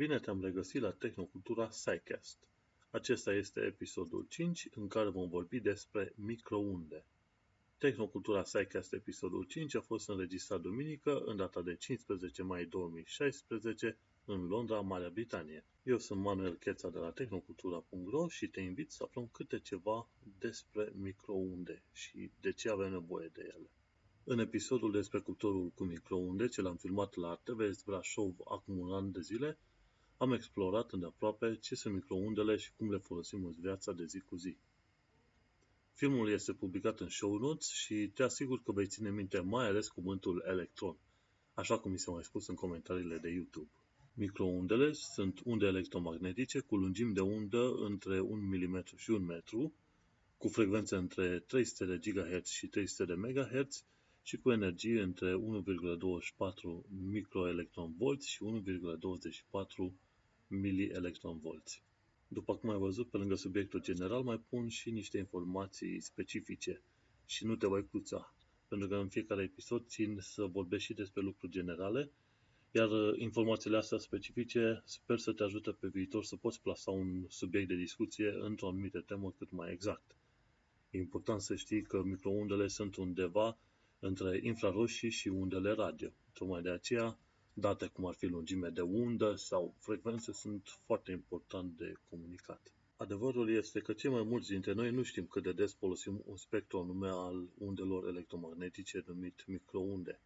Bine te-am regăsit la Tecnocultura SciCast. Acesta este episodul 5, în care vom vorbi despre microunde. Tecnocultura SciCast episodul 5 a fost înregistrat duminică, în data de 15 mai 2016, în Londra, Marea Britanie. Eu sunt Manuel Cheța de la Tecnocultura.ro și te invit să aflăm câte ceva despre microunde și de ce avem nevoie de ele. În episodul despre cuptorul cu microunde, ce l-am filmat la TVS Brașov acum un an de zile, am explorat îndeaproape ce sunt microundele și cum le folosim în viața de zi cu zi. Filmul este publicat în show notes și te asigur că vei ține minte mai ales cuvântul electron, așa cum mi s-a mai spus în comentariile de YouTube. Microundele sunt unde electromagnetice cu lungimi de undă între 1 mm și 1 metru, cu frecvențe între 300 de GHz și 300 de MHz și cu energie între 1,24 microelectronvolți și 1,24 milielectronvolți. După cum ai văzut, pe lângă subiectul general mai pun și niște informații specifice și nu te voi cruța, pentru că în fiecare episod țin să vorbesc și despre lucruri generale, iar informațiile astea specifice sper să te ajute pe viitor să poți plasa un subiect de discuție într-o anumită temă cât mai exact. E important să știi că microundele sunt undeva între infraroșii și undele radio. Tocmai de aceea, date cum ar fi lungime de undă sau frecvențe sunt foarte important de comunicat. Adevărul este că cei mai mulți dintre noi nu știm cât de des folosim un spectru anume al undelor electromagnetice numit microunde.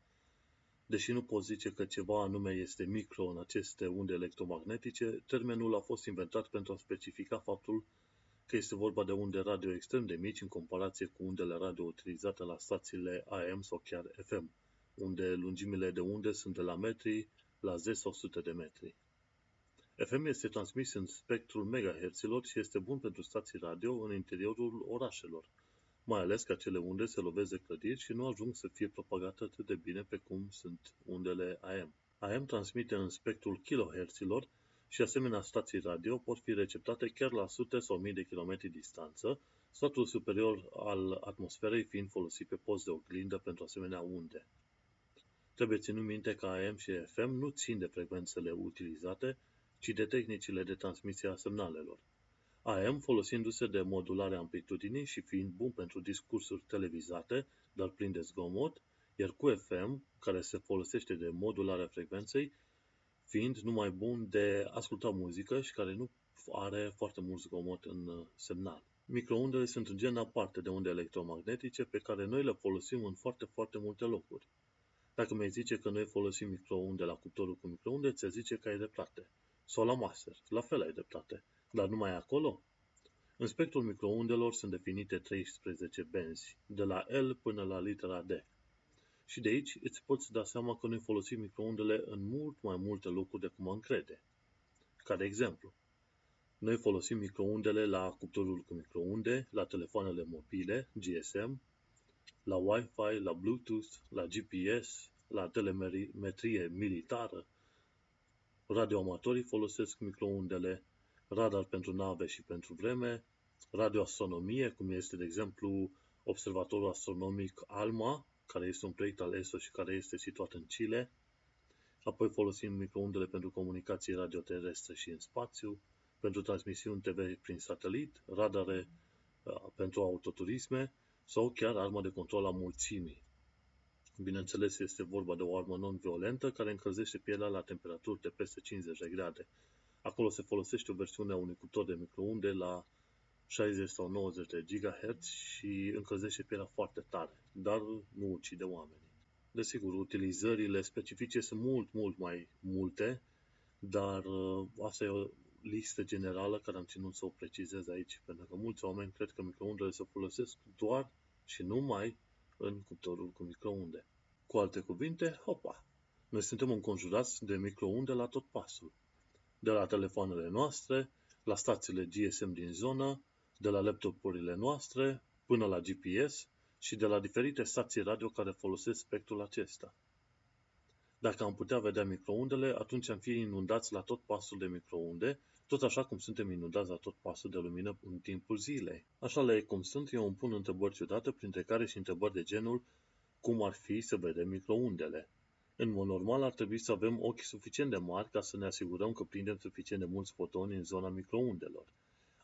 Deși nu pot zice că ceva anume este micro în aceste unde electromagnetice, termenul a fost inventat pentru a specifica faptul că este vorba de unde radio extrem de mici în comparație cu undele radio utilizate la stațiile AM sau chiar FM, unde lungimile de unde sunt de la metri la zeci sau sute de metri. FM este transmis în spectrul megaherților și este bun pentru stații radio în interiorul orașelor, mai ales că acele unde se lovesc de clădiri și nu ajung să fie propagate atât de bine pe cum sunt undele AM. AM transmite în spectrul kiloherților și asemenea stații radio pot fi receptate chiar la sute sau mii de kilometri distanță, stratul superior al atmosferei fiind folosit pe post de oglindă pentru asemenea unde. Trebuie ținut minte că AM și FM nu țin de frecvențele utilizate, ci de tehnicile de transmisie a semnalelor. AM, folosindu-se de modularea amplitudinii și fiind bun pentru discursuri televizate, dar plin de zgomot, iar cu FM, care se folosește de modularea frecvenței, fiind numai bun de ascultat muzică și care nu are foarte mult zgomot în semnal. Microundele sunt în gen aparte de unde electromagnetice pe care noi le folosim în foarte multe locuri. Dacă mi-ai zice că noi folosim microunde la cuptorul cu microunde, ți-a zice că ai dreptate. Sau la master, la fel ai dreptate. Dar numai acolo? În spectrul microundelor sunt definite 13 benzi, de la L până la litera D. Și de aici îți poți da seama că noi folosim microundele în mult mai multe locuri de cum am crede. Ca de exemplu, noi folosim microundele la cuptorul cu microunde, la telefoanele mobile, GSM, la Wi-Fi, la Bluetooth, la GPS, la telemetrie militară. Radioamatorii folosesc microundele, radar pentru nave și pentru vreme, radioastronomie, cum este, de exemplu, observatorul astronomic ALMA, care este un proiect al ESO și care este situat în Chile. Apoi folosim microundele pentru comunicații radioterestre și în spațiu, pentru transmisiuni TV prin satelit, radare pentru autoturisme sau chiar armă de control a mulțimii. Bineînțeles, este vorba de o armă non-violentă care încălzește pielea la temperaturi de peste 50 de grade. Acolo se folosește o versiune a unui cuptor de microunde la 60 sau 90 de GHz și încălzește pielea foarte tare, dar nu ucide oamenii. Desigur, utilizările specifice sunt mult mai multe, dar asta e o listă generală care am ținut să o precizez aici, pentru că mulți oameni cred că microundele se folosesc doar și numai în cuptorul cu microunde. Cu alte cuvinte, hopa! Noi suntem înconjurați de microunde la tot pasul. De la telefoanele noastre, la stațiile GSM din zonă, de la laptopurile noastre, până la GPS și de la diferite stații radio care folosesc spectrul acesta. Dacă am putea vedea microundele, atunci am fi inundați la tot pasul de microunde, tot așa cum suntem inundați la tot pasul de lumină în timpul zilei. Așa le cum sunt, eu îmi pun întrebări ciudate, printre care și întrebări de genul cum ar fi să vedem microundele. În mod normal ar trebui să avem ochi suficient de mari ca să ne asigurăm că prindem suficient de mulți fotoni în zona microundelor.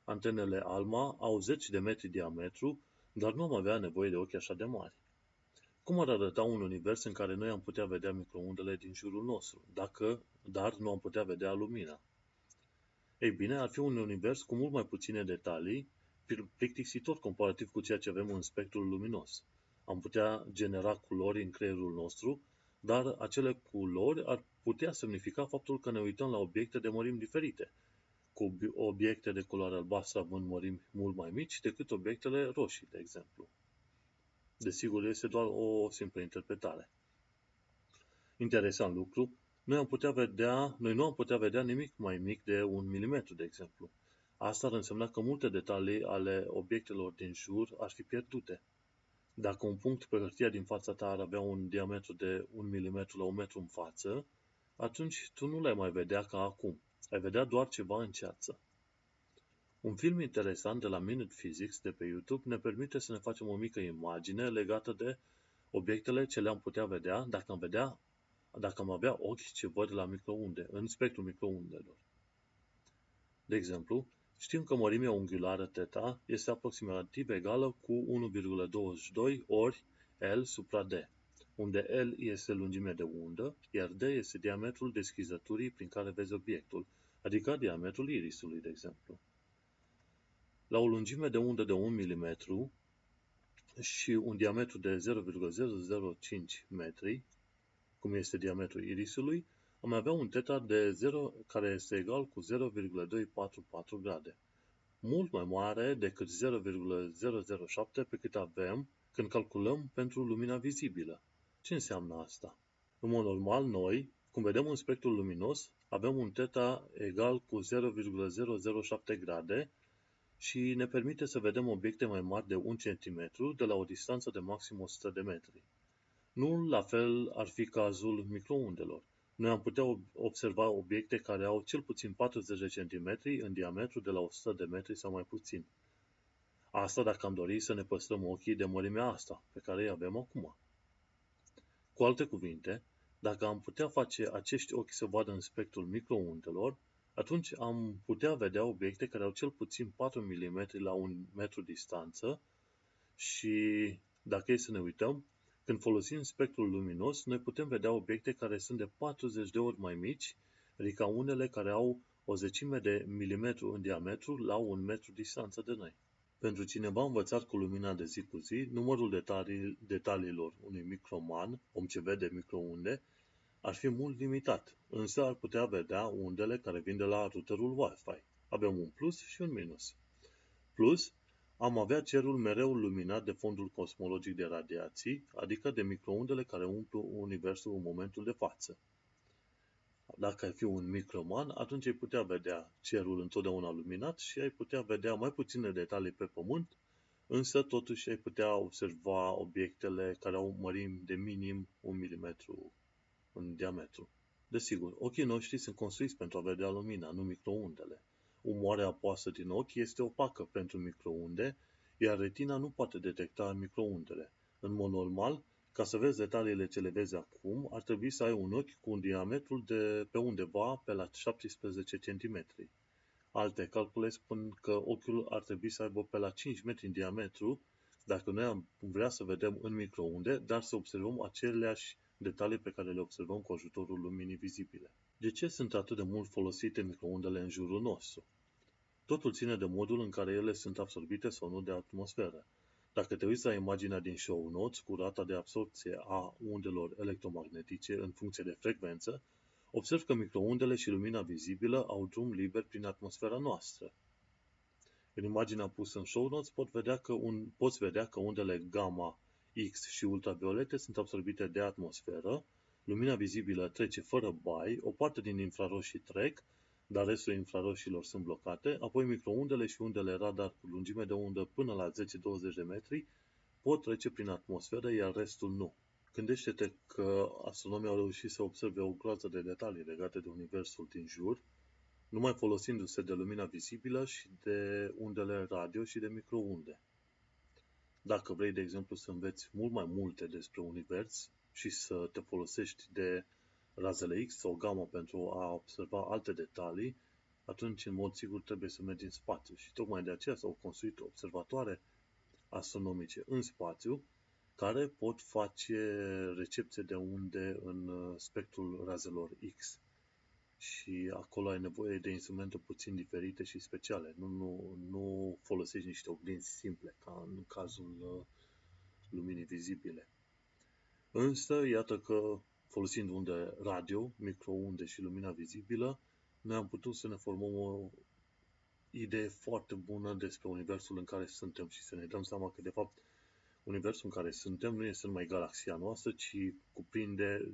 Antenele ALMA au 10 de metri diametru, dar nu am avea nevoie de ochi așa de mari. Cum ar arăta un univers în care noi am putea vedea microundele din jurul nostru, dar nu am putea vedea lumina? Ei bine, ar fi un univers cu mult mai puține detalii, plictisitor comparativ cu ceea ce avem în spectrul luminos. Am putea genera culori în creierul nostru, dar acele culori ar putea semnifica faptul că ne uităm la obiecte de mărimi diferite, cu obiecte de culoare albastră având mărimi mult mai mici decât obiectele roșii, de exemplu. Desigur, este doar o simplă interpretare. Interesant lucru, noi nu am putea vedea nimic mai mic de 1 milimetru, de exemplu. Asta ar însemna că multe detalii ale obiectelor din jur ar fi pierdute. Dacă un punct pe hârtia din fața ta ar avea un diametru de 1 mm la 1 metru în față, atunci tu nu l-ai mai vedea ca acum. Ai vedea doar ceva în ceață. Un film interesant de la Minute Physics de pe YouTube ne permite să ne facem o mică imagine legată de obiectele ce le-am putea vedea dacă am avea ochi ce văd la microunde, în spectrul microundelor. De exemplu, știm că mărimea unghiulară θ este aproximativ egală cu 1,22 ori L supra D, unde L este lungimea de undă, iar D este diametrul deschizăturii prin care vezi obiectul, adică diametrul irisului, de exemplu. La o lungime de undă de 1 mm și un diametru de 0,005 metri, cum este diametrul irisului, am avea un teta de 0 care este egal cu 0,244 grade, mult mai mare decât 0,007 pe cât avem când calculăm pentru lumina vizibilă. Ce înseamnă asta? În mod normal, noi, când vedem un spectrul luminos, avem un teta egal cu 0,007 grade și ne permite să vedem obiecte mai mari de 1 cm de la o distanță de maxim 100 de metri. Nu la fel ar fi cazul microundelor. Noi am putea observa obiecte care au cel puțin 40 cm în diametru de la 100 de metri sau mai puțin. Asta dacă am dori să ne păstrăm ochii de mărimea asta, pe care îi avem acum. Cu alte cuvinte, dacă am putea face acești ochi să vadă în spectrul microundelor, atunci am putea vedea obiecte care au cel puțin 4 mm la 1 metru distanță și, dacă e să ne uităm, când folosim spectrul luminos, noi putem vedea obiecte care sunt de 40 de ori mai mici, adică unele care au o zecime de milimetru în diametru la 1 metru distanță de noi. Pentru cineva învățat cu lumina de zi cu zi, numărul detaliilor unui microman, om ce vede microunde, ar fi mult limitat, însă ar putea vedea undele care vin de la routerul Wi-Fi. Avem un plus și un minus. Plus, am avea cerul mereu luminat de fondul cosmologic de radiații, adică de microundele care umplu universul în momentul de față. Dacă ai fi un microman, atunci ai putea vedea cerul întotdeauna luminat și ai putea vedea mai puține detalii pe Pământ, însă totuși ai putea observa obiectele care au mărimi de minim 1 mm în diametru. Desigur, ochii noștri sunt construiți pentru a vedea lumina, nu microundele. Umoarea apoasă din ochi este opacă pentru microunde, iar retina nu poate detecta microundele. În mod normal, ca să vezi detaliile ce le vezi acum, ar trebui să ai un ochi cu un diametru de pe undeva pe la 17 cm. Alte calcule spun că ochiul ar trebui să aibă pe la 5 metri în diametru, dacă noi am vrea să vedem în microunde, dar să observăm aceleași detalii pe care le observăm cu ajutorul luminii vizibile. De ce sunt atât de mult folosite microundele în jurul nostru? Totul ține de modul în care ele sunt absorbite sau nu de atmosferă. Dacă te uiți la imaginea din show notes cu rata de absorpție a undelor electromagnetice în funcție de frecvență, observ că microundele și lumina vizibilă au drum liber prin atmosfera noastră. În imaginea pusă în show notes poți vedea că undele gamma, X și ultraviolete sunt absorbite de atmosferă, lumina vizibilă trece fără bai, o parte din infraroșii trec, dar restul infraroșilor sunt blocate, apoi microundele și undele radar cu lungime de undă până la 10-20 de metri pot trece prin atmosferă, iar restul nu. Gândește-te că astronomii au reușit să observe o groază de detalii legate de universul din jur, numai folosindu-se de lumina vizibilă și de undele radio și de microunde. Dacă vrei, de exemplu, să înveți mult mai multe despre univers, și să te folosești de razele X sau gamma pentru a observa alte detalii, atunci, în mod sigur, trebuie să mergi în spațiu. Și tocmai de aceea s-au construit observatoare astronomice în spațiu, care pot face recepție de unde în spectrul razelor X. Și acolo ai nevoie de instrumente puțin diferite și speciale. Nu folosești niște oglinzi simple, ca în cazul luminii vizibile. Însă, iată că, folosind unde radio, microunde și lumina vizibilă, noi am putut să ne formăm o idee foarte bună despre universul în care suntem și să ne dăm seama că, de fapt, universul în care suntem nu este numai galaxia noastră, ci cuprinde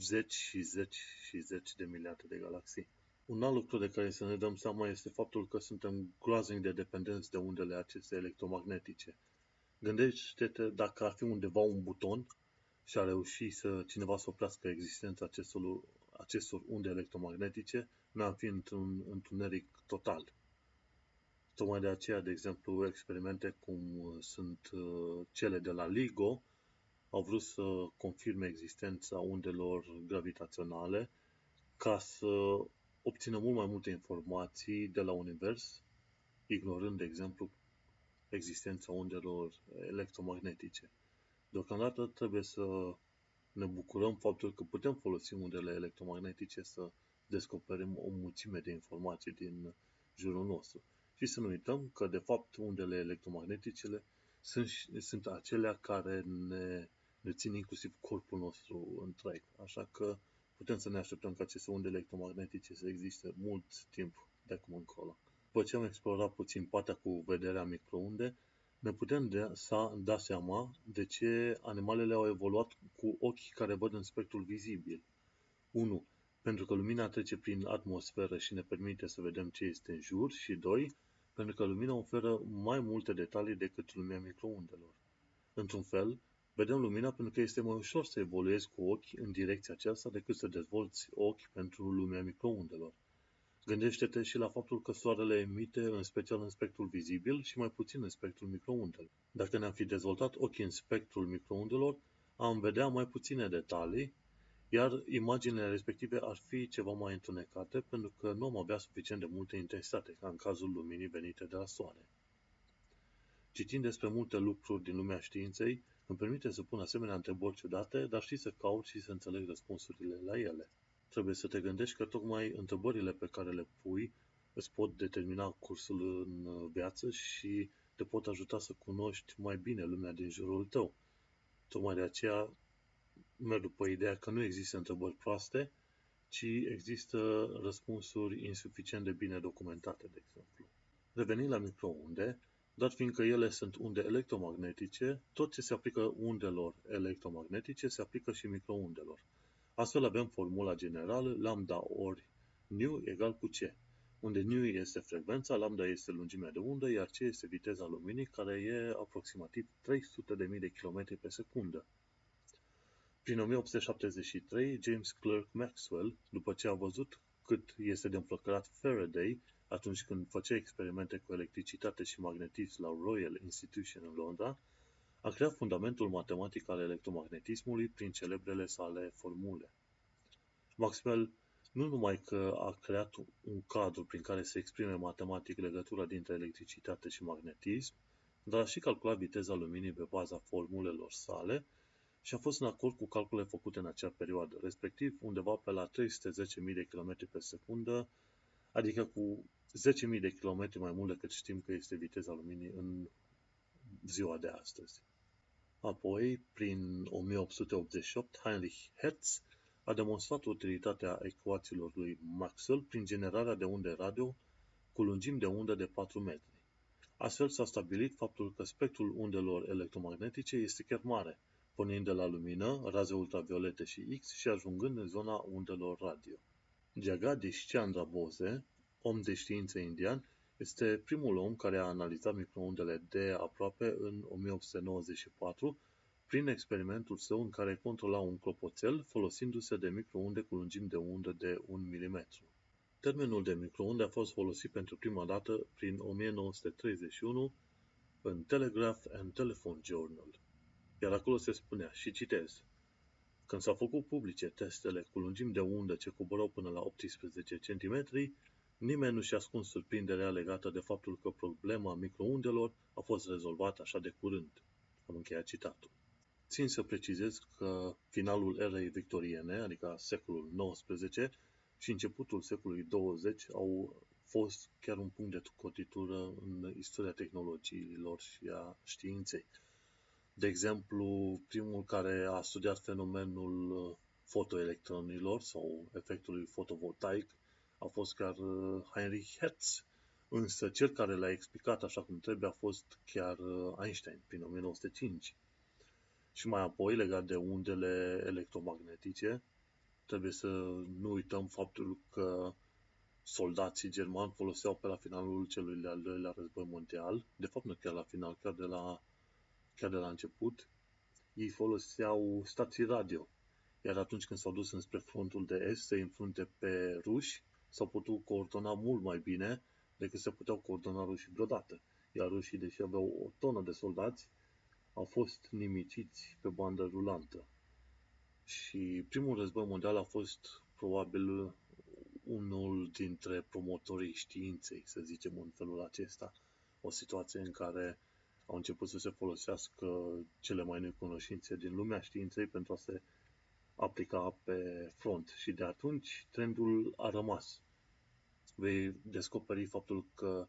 zeci și zeci și zeci de miliarde de galaxii. Un alt lucru de care să ne dăm seama este faptul că suntem groaznic de dependenți de undele acestea electromagnetice. Gândește-te dacă ar fi undeva un buton și a reușit cineva să oprească existența acestor unde electromagnetice, noi am fi într-un întuneric total. Tocmai de aceea, de exemplu, experimente cum sunt cele de la LIGO au vrut să confirme existența undelor gravitaționale ca să obțină mult mai multe informații de la univers, ignorând, de exemplu, existența undelor electromagnetice. Deocamdată trebuie să ne bucurăm faptul că putem folosi undele electromagnetice să descoperim o mulțime de informații din jurul nostru. Și să nu uităm că, de fapt, undele electromagneticele sunt acelea care ne țin inclusiv corpul nostru întreg. Așa că putem să ne așteptăm ca aceste unde electromagnetice să existe mult timp de acum încolo. După ce am explorat puțin partea cu vederea microunde, ne putem da seama de ce animalele au evoluat cu ochii care văd în spectrul vizibil. 1. Pentru că lumina trece prin atmosferă și ne permite să vedem ce este în jur. Și 2. Pentru că lumina oferă mai multe detalii decât lumina microundelor. Într-un fel, vedem lumina pentru că este mai ușor să evoluezi cu ochii în direcția aceasta decât să dezvolți ochi pentru lumina microundelor. Gândește-te și la faptul că soarele emite în special în spectrul vizibil și mai puțin în spectrul microundelor. Dacă ne-am fi dezvoltat ochii în spectrul microundelor, am vedea mai puține detalii, iar imaginile respective ar fi ceva mai întunecate pentru că nu am avea suficient de multe intensitate, ca în cazul luminii venite de la soare. Citind despre multe lucruri din lumea științei, îmi permite să pun asemenea întrebări ciudate, dar și să caut și să înțeleg răspunsurile la ele. Trebuie să te gândești că tocmai întrebările pe care le pui îți pot determina cursul în viață și te pot ajuta să cunoști mai bine lumea din jurul tău. Tocmai de aceea merg după ideea că nu există întrebări proaste, ci există răspunsuri insuficient de bine documentate, de exemplu. Revenind la microunde, dat fiindcă ele sunt unde electromagnetice, tot ce se aplică undelor electromagnetice se aplică și microundelor. Astfel avem formula generală lambda ori nu egal cu C, unde nu este frecvența, lambda este lungimea de undă, iar C este viteza luminii, care e aproximativ 300.000 de km pe secundă. Prin 1873, James Clerk Maxwell, după ce a văzut cât este de înflăcărat Faraday atunci când făcea experimente cu electricitate și magnetism la Royal Institution în Londra, a creat fundamentul matematic al electromagnetismului prin celebrele sale formule. Maxwell nu numai că a creat un cadru prin care se exprime matematic legătura dintre electricitate și magnetism, dar a și calculat viteza luminii pe baza formulelor sale și a fost în acord cu calculele făcute în acea perioadă, respectiv undeva pe la 310.000 de km pe secundă, adică cu 10.000 de km mai mult decât știm că este viteza luminii în ziua de astăzi. Apoi, prin 1888, Heinrich Hertz a demonstrat utilitatea ecuațiilor lui Maxwell prin generarea de unde radio cu lungimi de undă de 4 metri. Astfel s-a stabilit faptul că spectrul undelor electromagnetice este chiar mare, pornind de la lumină, raze ultraviolete și X și ajungând în zona undelor radio. Jagadish Chandra Bose, om de știință indian, este primul om care a analizat microondele de aproape în 1894 prin experimentul său în care controla un clopoțel folosindu-se de microunde cu lungimi de undă de 1 mm. Termenul de microunde a fost folosit pentru prima dată prin 1931 în Telegraph and Telephone Journal, iar acolo se spunea, și citez, Când s-au făcut publice testele cu lungimi de undă ce coborau până la 18 cm, nimeni nu și-a ascuns surprinderea legată de faptul că problema microundelor a fost rezolvată așa de curând. Am încheiat citatul. Țin să precizez că finalul erei victoriene, adică secolul XIX și începutul secolului XX, au fost chiar un punct de cotitură în istoria tehnologiilor și a științei. De exemplu, primul care a studiat fenomenul fotoelectronilor sau efectului fotovoltaic a fost chiar Heinrich Hertz, însă cel care l-a explicat așa cum trebuie a fost chiar Einstein, prin 1905. Și mai apoi, legat de undele electromagnetice, trebuie să nu uităm faptul că soldații germani foloseau pe la finalul celui de-al doilea război mondial, de fapt nu chiar la final, chiar de la început, ei foloseau stații radio, iar atunci când s-au dus înspre frontul de est să înfrunte pe ruși, s-au putut coordona mult mai bine decât se puteau coordona rușii vreodată. Iar rușii, deși aveau o tonă de soldați, au fost nimiciți pe bandă rulantă. Și primul război mondial a fost probabil unul dintre promotorii științei, să zicem în felul acesta. O situație în care au început să se folosească cele mai noi cunoștințe din lumea științei pentru a se aplica pe front. Și de atunci trendul a rămas. Vei descoperi faptul că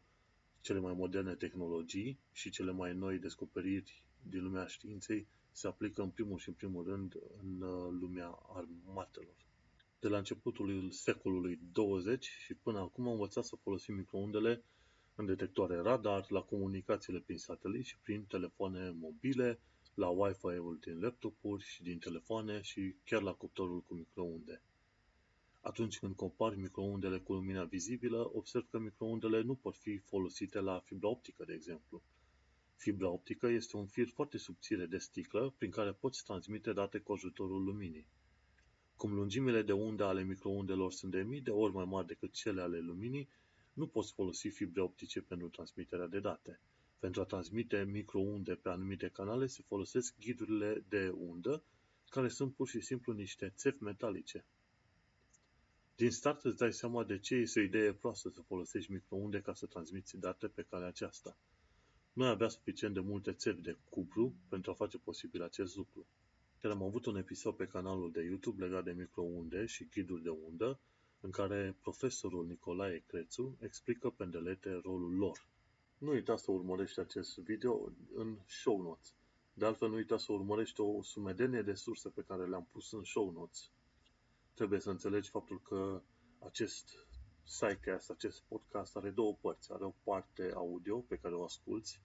cele mai moderne tehnologii și cele mai noi descoperiri din lumea științei se aplică în primul și în primul rând în lumea armatelor. De la începutul secolului 20 și până acum am învățat să folosim microondele în detectoare radar, la comunicațiile prin satelit și prin telefoane mobile, la Wi-Fi-ul din laptopuri și din telefoane și chiar la cuptorul cu microunde. Atunci când compari microondele cu lumina vizibilă, observ că microondele nu pot fi folosite la fibra optică, de exemplu. Fibra optică este un fir foarte subțire de sticlă prin care poți transmite date cu ajutorul luminii. Cum lungimile de undă ale microondelor sunt de mii de ori mai mari decât cele ale luminii, nu poți folosi fibre optice pentru transmiterea de date. Pentru a transmite microunde pe anumite canale se folosesc ghidurile de undă, care sunt pur și simplu niște țevi metalice. Din start îți dai seama de ce este o idee proastă să folosești microunde ca să transmiți date pe calea aceasta. Nu ai avea suficient de multe țevi de cupru pentru a face posibil acest lucru. Chiar am avut un episod pe canalul de YouTube legat de microunde și ghiduri de undă, în care profesorul Nicolae Crețu explică pe îndelete rolul lor. Nu uita să urmărești acest video în show notes. De altfel, nu uita să urmărești o sumedenie de surse pe care le-am pus în show notes. Trebuie să înțelegi faptul că acest SciCast, acest podcast, are două părți. Are o parte audio pe care o asculți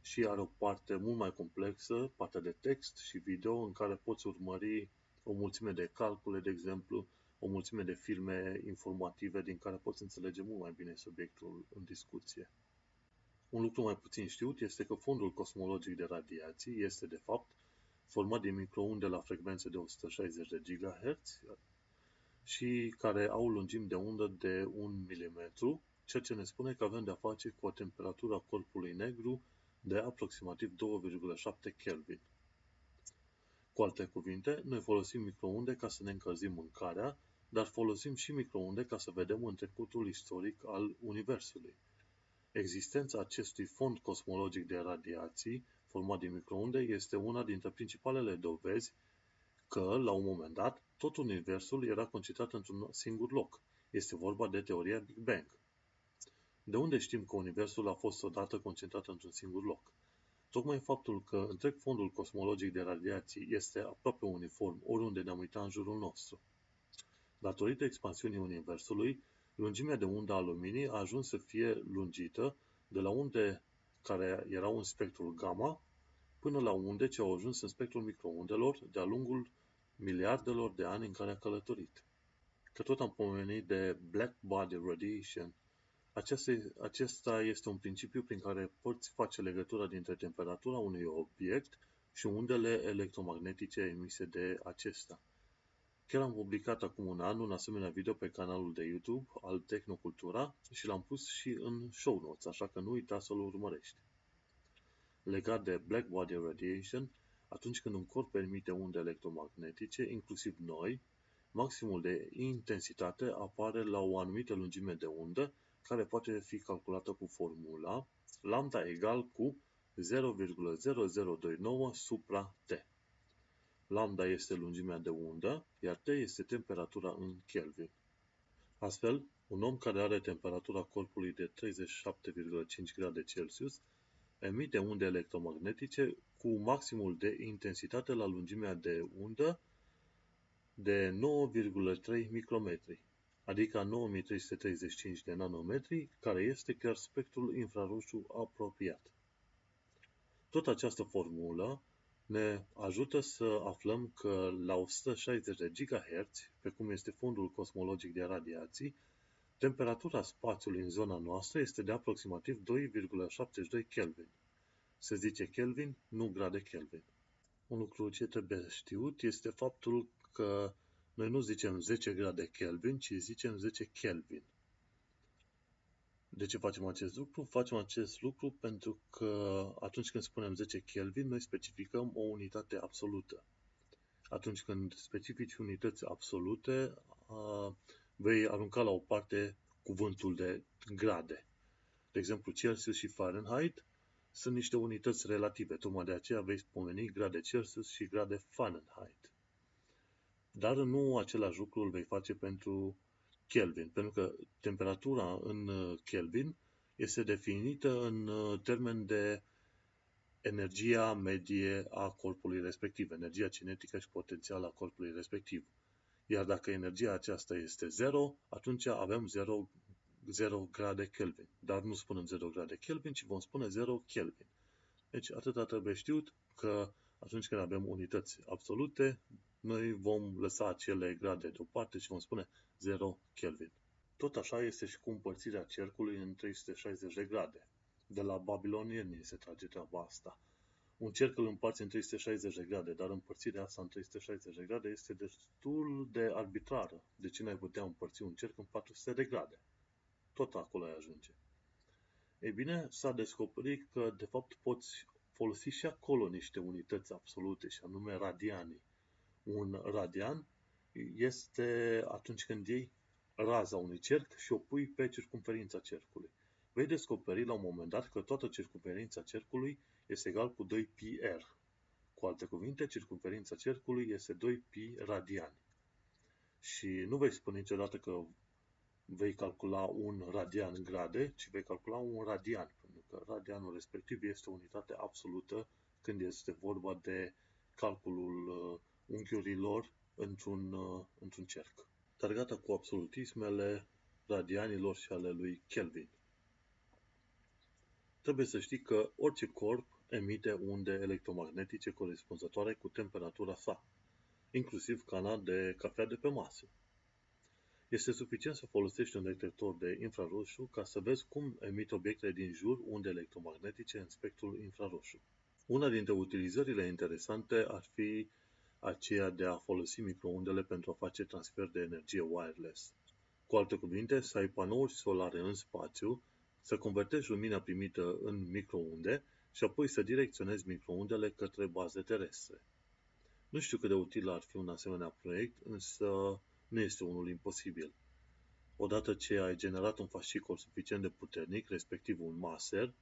și are o parte mult mai complexă, partea de text și video, în care poți urmări o mulțime de calcule, de exemplu, o mulțime de filme informative din care poți înțelege mult mai bine subiectul în discuție. Un lucru mai puțin știut este că fondul cosmologic de radiații este, de fapt, format din microunde la frecvențe de 160 de GHz și care au lungimi de undă de 1 mm, ceea ce ne spune că avem de-a face cu o temperatură a corpului negru de aproximativ 2,7 Kelvin. Cu alte cuvinte, noi folosim microunde ca să ne încălzim mâncarea, dar folosim și microunde ca să vedem întrecutul istoric al Universului. Existența acestui fond cosmologic de radiații, format din microunde, este una dintre principalele dovezi că, la un moment dat, tot Universul era concentrat într-un singur loc. Este vorba de teoria Big Bang. De unde știm că Universul a fost odată concentrat într-un singur loc? Tocmai faptul că întreg fondul cosmologic de radiații este aproape uniform oriunde ne-am uitat în jurul nostru. Datorită expansiunii Universului, lungimea de undă a luminii a ajuns să fie lungită de la unde care erau în spectrul gamma până la unde ce au ajuns în spectrul microundelor de-a lungul miliardelor de ani în care a călătorit. Că tot am pomenit de black body radiation, acesta este un principiu prin care poți face legătura dintre temperatura unui obiect și undele electromagnetice emise de acesta. Chiar am publicat acum un an un asemenea video pe canalul de YouTube al Tecnocultura și l-am pus și în show notes, așa că nu uita să-l urmărești. Legat de black body radiation, atunci când un corp emite unde electromagnetice, inclusiv noi, maximul de intensitate apare la o anumită lungime de undă, care poate fi calculată cu formula lambda egal cu 0,0029 supra T. Lambda este lungimea de undă, iar T este temperatura în Kelvin. Astfel, un om care are temperatura corpului de 37,5 grade Celsius emite unde electromagnetice cu maximul de intensitate la lungimea de undă de 9,3 micrometri, adică 9335 de nanometri, care este chiar spectrul infraroșu apropiat. Tot această formulă ne ajută să aflăm că la 160 de GHz, pe cum este fondul cosmologic de radiații, temperatura spațiului în zona noastră este de aproximativ 2,72 Kelvin. Se zice Kelvin, nu grade Kelvin. Un lucru ce trebuie știut este faptul că noi nu zicem 10 grade Kelvin, ci zicem 10 Kelvin. De ce facem acest lucru? Facem acest lucru pentru că atunci când spunem 10 Kelvin, noi specificăm o unitate absolută. Atunci când specifici unități absolute, vei arunca la o parte cuvântul de grade. De exemplu, Celsius și Fahrenheit sunt niște unități relative, tocmai de aceea vei spomeni grade Celsius și grade Fahrenheit. Dar nu același lucru îl vei face pentru Kelvin, pentru că temperatura în Kelvin este definită în termen de energia medie a corpului respectiv, energia cinetică și potențială a corpului respectiv. Iar dacă energia aceasta este 0, atunci avem 0 grade Kelvin. Dar nu spunem 0 grade Kelvin, ci vom spune 0 Kelvin. Deci atâta trebuie știut că atunci când avem unități absolute, noi vom lăsa acele grade deoparte și vom spune 0 Kelvin. Tot așa este și cu împărțirea cercului în 360 de grade. De la babilonieni se trage treaba asta. Un cerc îl împarți în 360 de grade, dar împărțirea asta în 360 de grade este destul de arbitrară. De ce n-ai putea împărți un cerc în 400 de grade? Tot acolo ai ajunge. Ei bine, s-a descoperit că de fapt poți folosi și acolo niște unități absolute, și anume radianii. Un radian este atunci când iei raza unui cerc și o pui pe circumferința cercului. Vei descoperi la un moment dat că toată circumferința cercului este egal cu 2πr. Cu alte cuvinte, circumferința cercului este 2π radiani. Și nu vei spune niciodată că vei calcula un radian în grade, ci vei calcula un radian, pentru că radianul respectiv este o unitate absolută când este vorba de calculul unghiurilor într-un cerc. Dar gata cu absolutismele radianilor și ale lui Kelvin. Trebuie să știi că orice corp emite unde electromagnetice corespunzătoare cu temperatura sa, inclusiv cana de cafea de pe masă. Este suficient să folosești un detector de infraroșu ca să vezi cum emit obiectele din jur unde electromagnetice în spectrul infraroșu. Una dintre utilizările interesante ar fi aceea de a folosi microondele pentru a face transfer de energie wireless. Cu alte cuvinte, să ai panouri solare în spațiu, să convertești lumina primită în microunde și apoi să direcționezi microondele către baze terestre. Nu știu cât de util ar fi un asemenea proiect, însă nu este unul imposibil. Odată ce ai generat un fascicol suficient de puternic, respectiv un maser,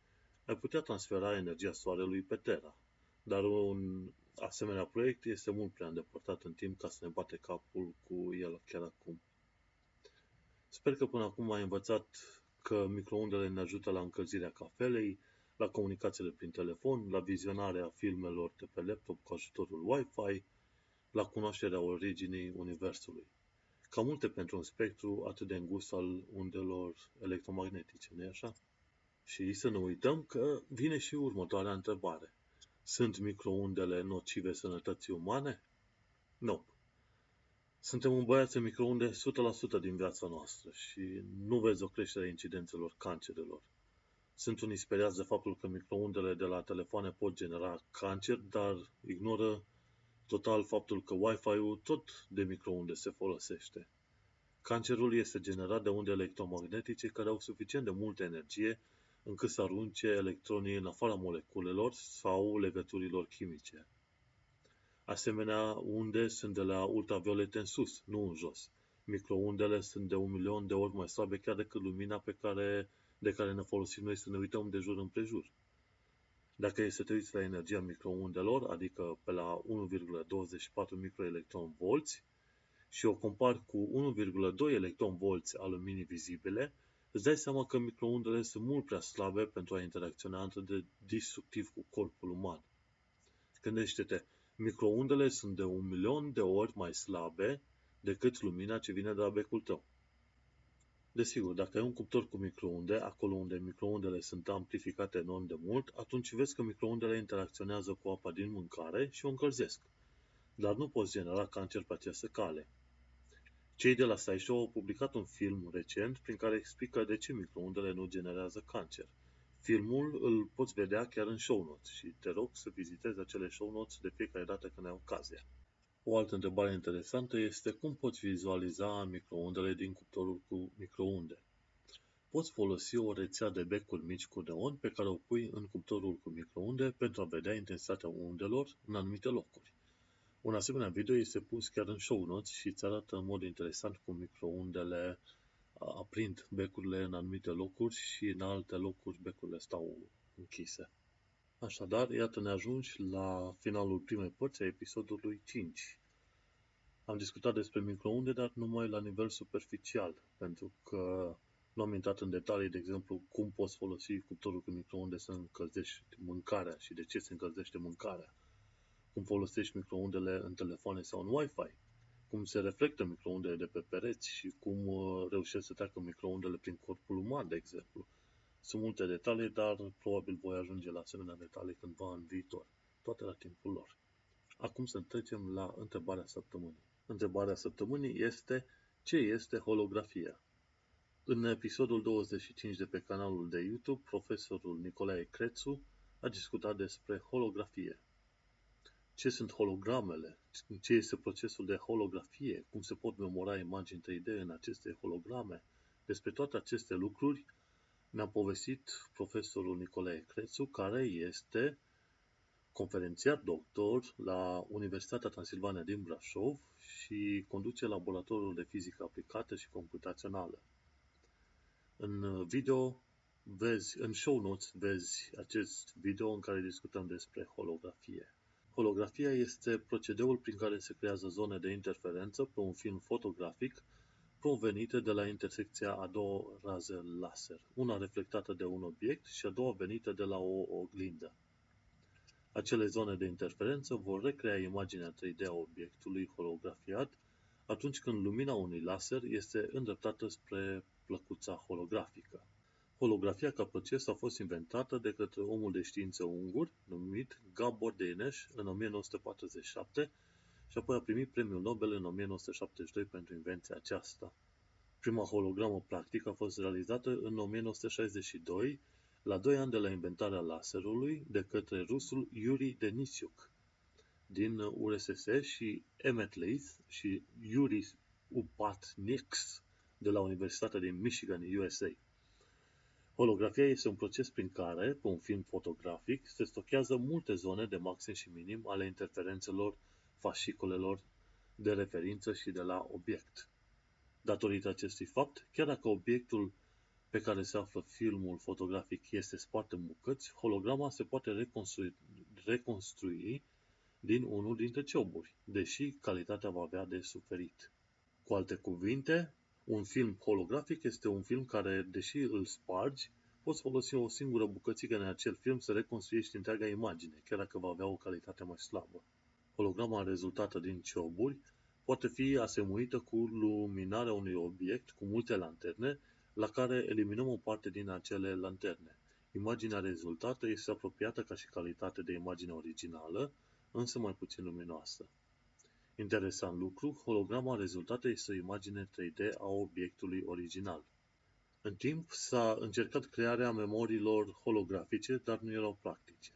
ai putea transfera energia soarelui pe Terra. Dar un asemenea proiect este mult prea îndepărtat în timp ca să ne bate capul cu el chiar acum. Sper că până acum ai învățat că microondele ne ajută la încălzirea cafelei, la comunicațiile prin telefon, la vizionarea filmelor de pe laptop cu ajutorul Wi-Fi, la cunoașterea originii Universului. Cam multe pentru un spectru atât de îngust al undelor electromagnetice, nu-i așa? Și să nu uităm că vine și următoarea întrebare. Sunt microondele nocive sănătății umane? Nu. Suntem îmbăiați în microunde 100% din viața noastră și nu vezi o creștere a incidențelor cancerelor. Sunt unii speriați de faptul că microondele de la telefoane pot genera cancer, dar ignoră total faptul că Wi-Fi-ul tot de microunde se folosește. Cancerul este generat de unde electromagnetice care au suficient de multă energie încât să arunce electronii în afara moleculelor sau legăturilor chimice. Asemenea, unde sunt de la ultraviolete în sus, nu în jos. Microundele sunt de 1.000.000 de ori mai slabe chiar decât lumina de care ne folosim noi să ne uităm de jur împrejur. Dacă e să te uiți la energia microundelor, adică pe la 1,24 microelectronvolți, și o compar cu 1,2 electronvolți a luminii vizibile, îți dai seama că microundele sunt mult prea slabe pentru a interacționa atât de destructiv cu corpul uman. Gândește-te, microundele sunt de 1.000.000 de ori mai slabe decât lumina ce vine de la becul tău. Desigur, dacă ai un cuptor cu microunde, acolo unde microundele sunt amplificate enorm de mult, atunci vezi că microundele interacționează cu apa din mâncare și o încălzesc. Dar nu poți genera cancer pe această cale. Cei de la SciShow au publicat un film recent prin care explică de ce microundele nu generează cancer. Filmul îl poți vedea chiar în show notes și te rog să vizitezi acele show notes de fiecare dată când ai ocazia. O altă întrebare interesantă este cum poți vizualiza microondele din cuptorul cu microunde. Poți folosi o rețea de becuri mici cu neon pe care o pui în cuptorul cu microunde pentru a vedea intensitatea undelor în anumite locuri. Un asemenea video este pus chiar în show notes și îți arată în mod interesant cum microundele aprind becurile în anumite locuri și în alte locuri becurile stau închise. Așadar, iată, ne ajungi la finalul primei părți a episodului 5. Am discutat despre microunde, dar numai la nivel superficial, pentru că nu am intrat în detalii, de exemplu, cum poți folosi cuptorul cu microunde să încălzești mâncarea și de ce se încălzește mâncarea, cum folosești microundele în telefoane sau în Wi-Fi, cum se reflectă microundele de pe pereți și cum reușești să treacă microundele prin corpul uman, de exemplu. Sunt multe detalii, dar probabil voi ajunge la asemenea detalii cândva în viitor, toate la timpul lor. Acum să trecem la întrebarea săptămânii. Întrebarea săptămânii este: ce este holografia? În episodul 25 de pe canalul de YouTube, profesorul Nicolae Crețu a discutat despre holografie. Ce sunt hologramele? Ce este procesul de holografie? Cum se pot memora imagini 3D în aceste holograme? Despre toate aceste lucruri ne-a povestit profesorul Nicolae Crețu, care este conferențiar doctor la Universitatea Transilvania din Brașov și conduce laboratorul de fizică aplicată și computațională. În video vezi, în show notes vezi acest video în care discutăm despre holografie. Holografia este procedeul prin care se creează zone de interferență pe un film fotografic provenite de la intersecția a două raze laser, una reflectată de un obiect și a doua venită de la o oglindă. Acele zone de interferență vor recrea imaginea 3D a obiectului holografiat atunci când lumina unui laser este îndreptată spre plăcuța holografică. Holografia ca proces a fost inventată de către omul de știință ungur numit Gábor Dénes în 1947, și apoi a primit premiul Nobel în 1972 pentru invenția aceasta. Prima hologramă practică a fost realizată în 1962, la 2 ani de la inventarea laserului, de către rusul Yuri Denisyuk din URSS și Emmett Leith și Yuri Upatniks de la Universitatea din Michigan, USA. Holografia este un proces prin care, pe un film fotografic, se stochează multe zone de maxim și minim ale interferențelor fasciculelor de referință și de la obiect. Datorită acestui fapt, chiar dacă obiectul pe care se află filmul fotografic este spart în bucăți, holograma se poate reconstrui din unul dintre cioburi, deși calitatea va avea de suferit. Cu alte cuvinte, un film holografic este un film care, deși îl spargi, poți folosi o singură bucățică în acel film să reconstruiești întreaga imagine, chiar dacă va avea o calitate mai slabă. Holograma rezultată din cioburi poate fi asemuită cu luminarea unui obiect cu multe lanterne, la care eliminăm o parte din acele lanterne. Imaginea rezultată este apropiată ca și calitate de imagine originală, însă mai puțin luminoasă. Interesant lucru, holograma rezultată este o imagine 3D a obiectului original. În timp s-a încercat crearea memoriilor holografice, dar nu erau practice.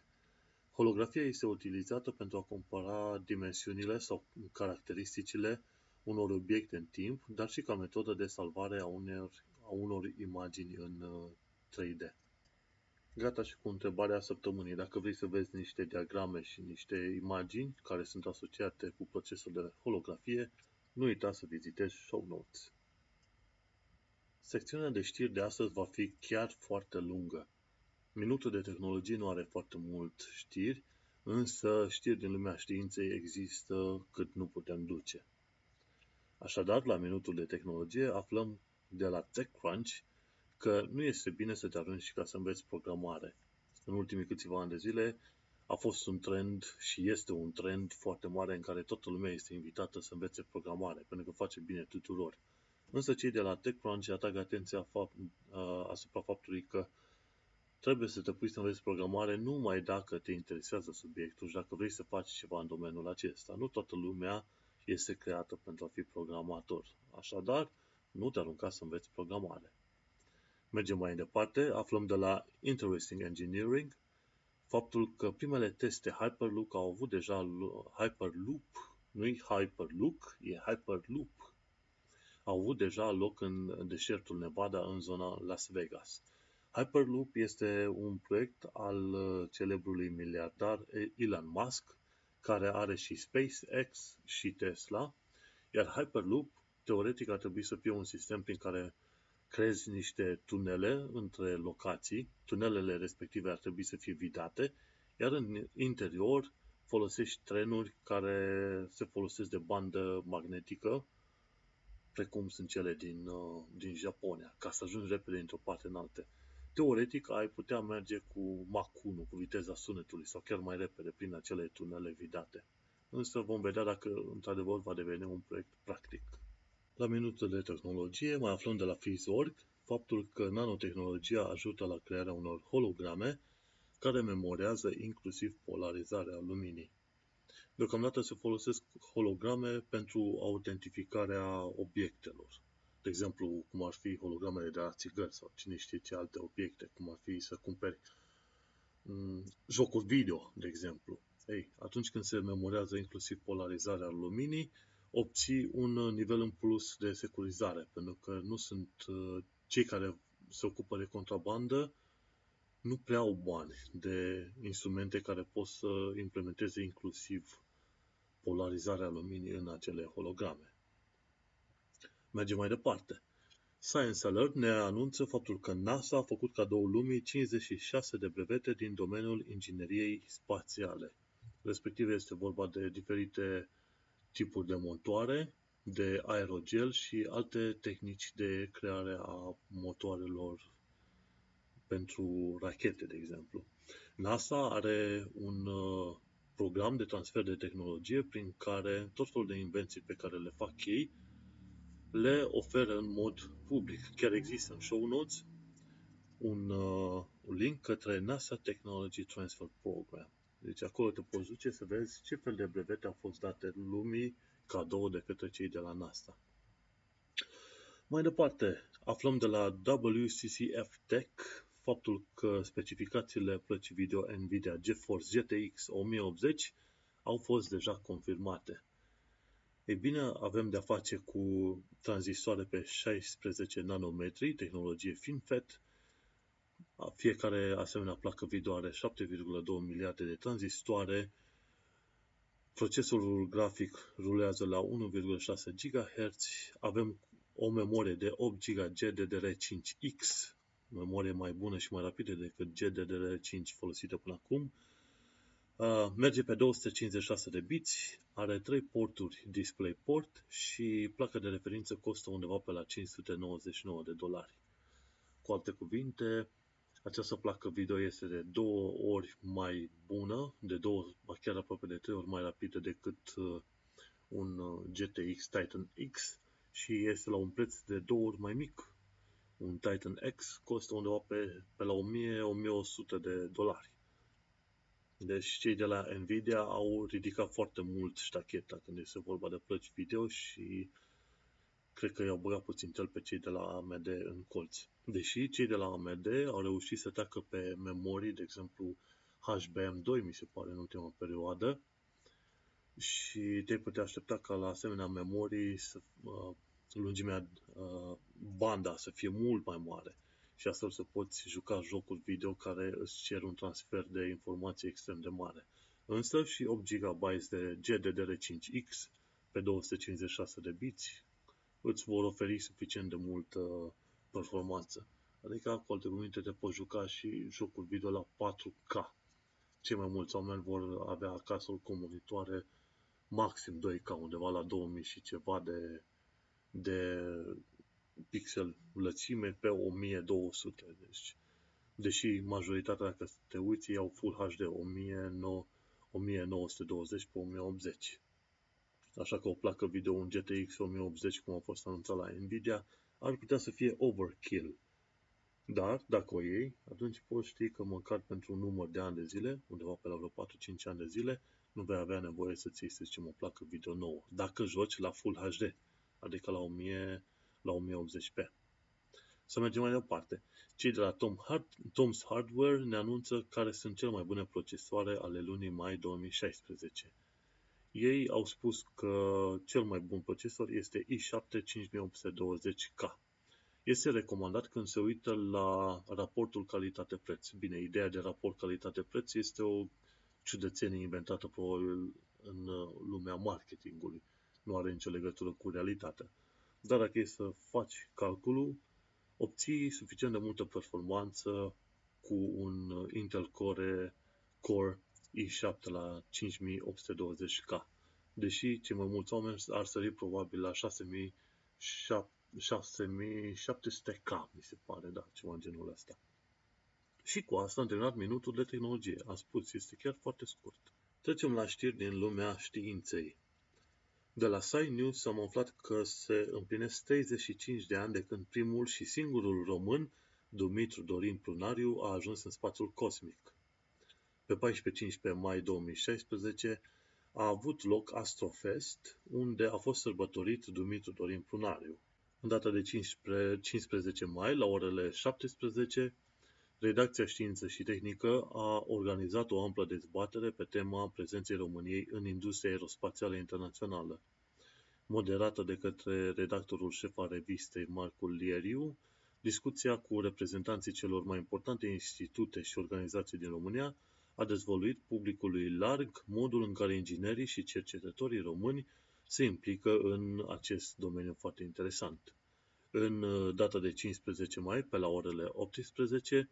Holografia este utilizată pentru a compara dimensiunile sau caracteristicile unor obiecte în timp, dar și ca metodă de salvare a unor imagini în 3D. Gata și cu întrebarea săptămânii. Dacă vrei să vezi niște diagrame și niște imagini care sunt asociate cu procesul de holografie, nu uita să vizitezi show notes. Secțiunea de știri de astăzi va fi chiar foarte lungă. Minutul de tehnologie nu are foarte mult știri, însă știri din lumea științei există cât nu putem duce. Așadar, la minutul de tehnologie aflăm de la TechCrunch că nu este bine să te arunci ca să înveți programare. În ultimii câțiva ani de zile a fost un trend și este un trend foarte mare în care toată lumea este invitată să învețe programare, pentru că face bine tuturor. Însă cei de la TechCrunch atrag atenția asupra faptului că trebuie să te pui să înveți programare numai dacă te interesează subiectul și dacă vrei să faci ceva în domeniul acesta. Nu toată lumea este creată pentru a fi programator. Așadar, nu te arunca să înveți programare. Mergem mai departe, aflăm de la Interesting Engineering faptul că primele teste Hyperloop au avut deja Hyperloop. Au avut deja loc în deșertul Nevada, în zona Las Vegas. Hyperloop este un proiect al celebrului miliardar Elon Musk, care are și SpaceX și Tesla, iar Hyperloop teoretic ar trebui să fie un sistem prin care crezi niște tunele între locații, tunelele respective ar trebui să fie vidate, iar în interior folosești trenuri care se folosesc de bandă magnetică, precum sunt cele din Japonia, ca să ajungi repede într-o parte în altă. Teoretic, ai putea merge cu Mach 1, cu viteza sunetului, sau chiar mai repede prin acele tunele vidate. Însă vom vedea dacă, într-adevăr, va deveni un proiect practic. La minutul de tehnologie mai aflăm de la Phys.org faptul că nanotehnologia ajută la crearea unor holograme care memorează inclusiv polarizarea luminii. Deocamdată se folosesc holograme pentru autentificarea obiectelor. De exemplu, cum ar fi hologramele de la țigări sau cine știe ce alte obiecte, cum ar fi să cumperi jocuri video, de exemplu. Ei, atunci când se memorează inclusiv polarizarea luminii, obții un nivel în plus de securizare, pentru că nu sunt cei care se ocupă de contrabandă, nu prea au bani de instrumente care pot să implementeze inclusiv polarizarea luminii în acele holograme. Mergem mai departe. Science Alert ne anunță faptul că NASA a făcut cadou lumii 56 de brevete din domeniul ingineriei spațiale. Respectiv este vorba de diferite tipuri de montoare, de aerogel și alte tehnici de creare a motoarelor pentru rachete, de exemplu. NASA are un program de transfer de tehnologie prin care tot felul de invenții pe care le fac ei le oferă în mod public. Chiar există în show notes un link către NASA Technology Transfer Program. Deci acolo te poți duce să vezi ce fel de brevete au fost date lumii cadou de către cei de la NASA. Mai departe, aflăm de la WCCF Tech faptul că specificațiile plăcii video Nvidia GeForce GTX 1080 au fost deja confirmate. Ei bine, avem de-a face cu tranzistoare pe 16 nanometri, tehnologie FinFET. Fiecare asemenea placă video are 7,2 miliarde de tranzistoare. Procesorul grafic rulează la 1,6 GHz. Avem o memorie de 8 GB GDDR5X, memorie mai bună și mai rapidă decât GDDR5 folosită până acum. Merge pe 256 de biți, are 3 porturi DisplayPort și placa de referință costă undeva pe la $599. Cu alte cuvinte, această placă video este de 2 ori mai bună, de 2, chiar aproape de 3 ori mai rapidă decât un GTX Titan X și este la un preț de 2 ori mai mic. Un Titan X costă undeva pe la $1.000-$1.100. Deci cei de la Nvidia au ridicat foarte mult ștacheta când este vorba de plăci video și cred că i-au băgat puțin tel pe cei de la AMD în colț. Deși cei de la AMD au reușit să treacă pe memorii, de exemplu HBM2 mi se pare în ultima perioadă, și te putea aștepta ca la asemenea memorii banda să fie mult mai mare. și astfel să poți juca jocuri video care îți cer un transfer de informații extrem de mare. Însă și 8 GB de GDDR5X pe 256 de biți îți vor oferi suficient de multă performanță. Adică, cu alte cuvinte, te poți juca și jocul video la 4K. Cei mai mulți oameni vor avea acasă oricum monitoare maxim 2K, undeva la 2000 și ceva de pixel lățime pe 1200. Deci, deși majoritatea, dacă te uiți, iau Full HD 1920 pe 1080. Așa că o placă video, un GTX 1080, cum a fost anunțat la Nvidia, ar putea să fie overkill. Dar, dacă o iei, atunci poți ști că măcar pentru un număr de ani de zile, undeva pe la vreo 4-5 ani de zile, nu vei avea nevoie să-ți iei, să zicem, o placă video nouă, dacă joci la Full HD, adică la 1080p. Să mergem mai departe. Cei de la Tom's Hardware ne anunță care sunt cele mai bune procesoare ale lunii mai 2016. Ei au spus că cel mai bun procesor este i7 5820K. Este recomandat când se uită la raportul calitate-preț. Bine, ideea de raport calitate-preț este o ciudățenie inventată probabil în lumea marketingului. Nu are nicio legătură cu realitatea. Dar dacă e să faci calculul, obții suficient de multă performanță cu un Intel Core i7 la 5820K. Deși cei mai mulți oameni ar sări probabil la 6700K, mi se pare, da, ceva în genul ăsta. Și cu asta am terminat minutul de tehnologie. Am spus, este chiar foarte scurt. Trecem la știri din lumea științei. De la SciNews am aflat că se împlinesc 35 de ani de când primul și singurul român, Dumitru Dorin Prunariu, a ajuns în spațiul cosmic. Pe 14-15 mai 2016 a avut loc Astrofest, unde a fost sărbătorit Dumitru Dorin Prunariu. În data de 15 mai, la orele 17, Redacția Știință și Tehnică a organizat o amplă dezbatere pe tema prezenței României în industria aerospațială internațională, moderată de către redactorul șef al revistei Marcul Lieriu. Discuția cu reprezentanții celor mai importante institute și organizații din România a dezvăluit publicului larg modul în care inginerii și cercetătorii români se implică în acest domeniu foarte interesant. În data de 15 mai, pe la orele 18,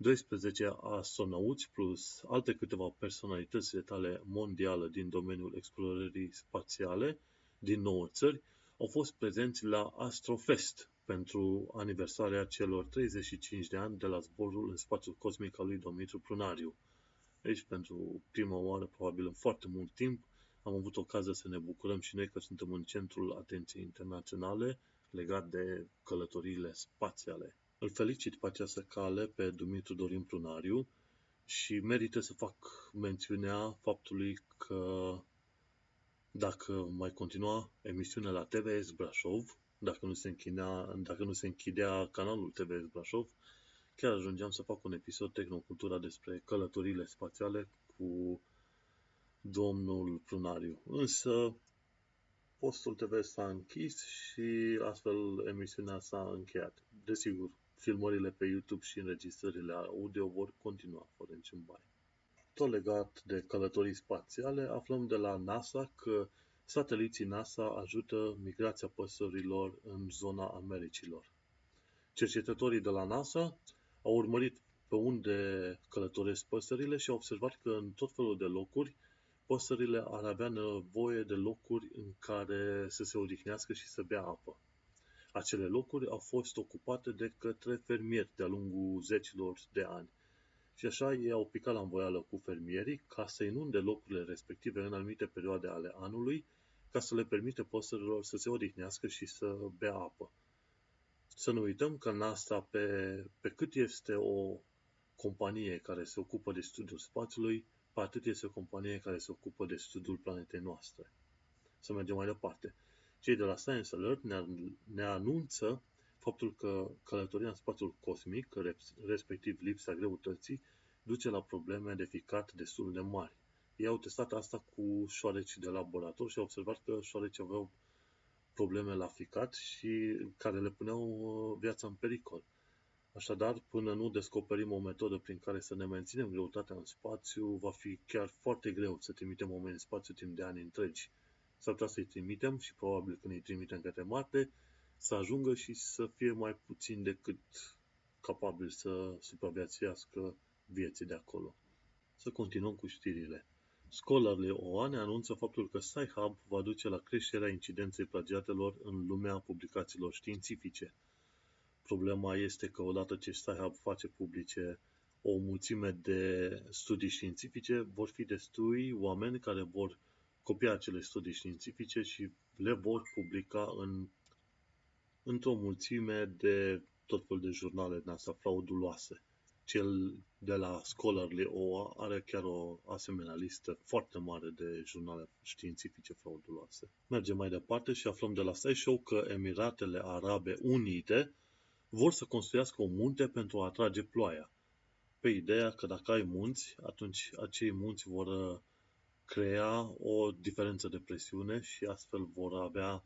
12 astronauți plus alte câteva personalități letale mondiale din domeniul explorării spațiale din 9 țări au fost prezenți la Astrofest pentru aniversarea celor 35 de ani de la zborul în spațiul cosmic al lui Dumitru Prunariu. Deci, pentru prima oară, probabil în foarte mult timp, am avut ocazia să ne bucurăm și noi că suntem în centrul atenției internaționale legat de călătoriile spațiale. Îl felicit pe această cale pe Dumitru Dorin Prunariu și merită să fac mențiunea faptului că dacă mai continua emisiunea la TVS Brașov, dacă nu se închidea canalul TVS Brașov, chiar ajungeam să fac un episod Tecnocultura despre călătoriile spațiale cu domnul Prunariu. Însă postul TV s-a închis și astfel emisiunea s-a încheiat. Desigur, filmările pe YouTube și înregistrările audio vor continua fără niciun bai. Tot legat de călătorii spațiale, aflăm de la NASA că sateliții NASA ajută migrația păsărilor în zona Americilor. Cercetătorii de la NASA au urmărit pe unde călătoresc păsările și au observat că în tot felul de locuri păsările ar avea nevoie de locuri în care să se odihnească și să bea apă. Acele locuri au fost ocupate de către fermieri de-a lungul zecilor de ani. Și așa ei au picat la învoială cu fermierii ca să inunde locurile respective în anumite perioade ale anului, ca să le permite păsărilor să se odihnească și să bea apă. Să nu uităm că NASA, pe cât este o companie care se ocupă de studiul spațiului, pe atât este o companie care se ocupă de studiul planetei noastre. Să mergem mai departe. Cei de la Science Alert ne anunță faptul că călătoria în spațiul cosmic, respectiv lipsa greutății, duce la probleme de ficat destul de mari. Ei au testat asta cu șoareci de laborator și au observat că șoareci aveau probleme la ficat și care le puneau viața în pericol. Așadar, până nu descoperim o metodă prin care să ne menținem greutatea în spațiu, va fi chiar foarte greu să trimitem oameni în spațiu timp de ani întregi. S-ar putea să-i trimitem și probabil când îi trimitem către Marte, să ajungă și să fie mai puțin decât capabil să supraviețuiască vieții de acolo. Să continuăm cu știrile. Scholarly OA ne anunță faptul că Sci-Hub va duce la creșterea incidenței plagiatelor în lumea publicațiilor științifice. Problema este că odată ce Sci-Hub face publice o mulțime de studii științifice, vor fi destui oameni care vor copia acele studii științifice și le vor publica într-o mulțime de tot felul de jurnale din astea frauduloase. Cel de la Scholarly OA are chiar o asemenea listă foarte mare de jurnale științifice frauduloase. Mergem mai departe și aflăm de la SciShow că Emiratele Arabe Unite vor să construiască o munte pentru a atrage ploaia. Pe ideea că dacă ai munți, atunci acei munți vor crea o diferență de presiune și astfel vor avea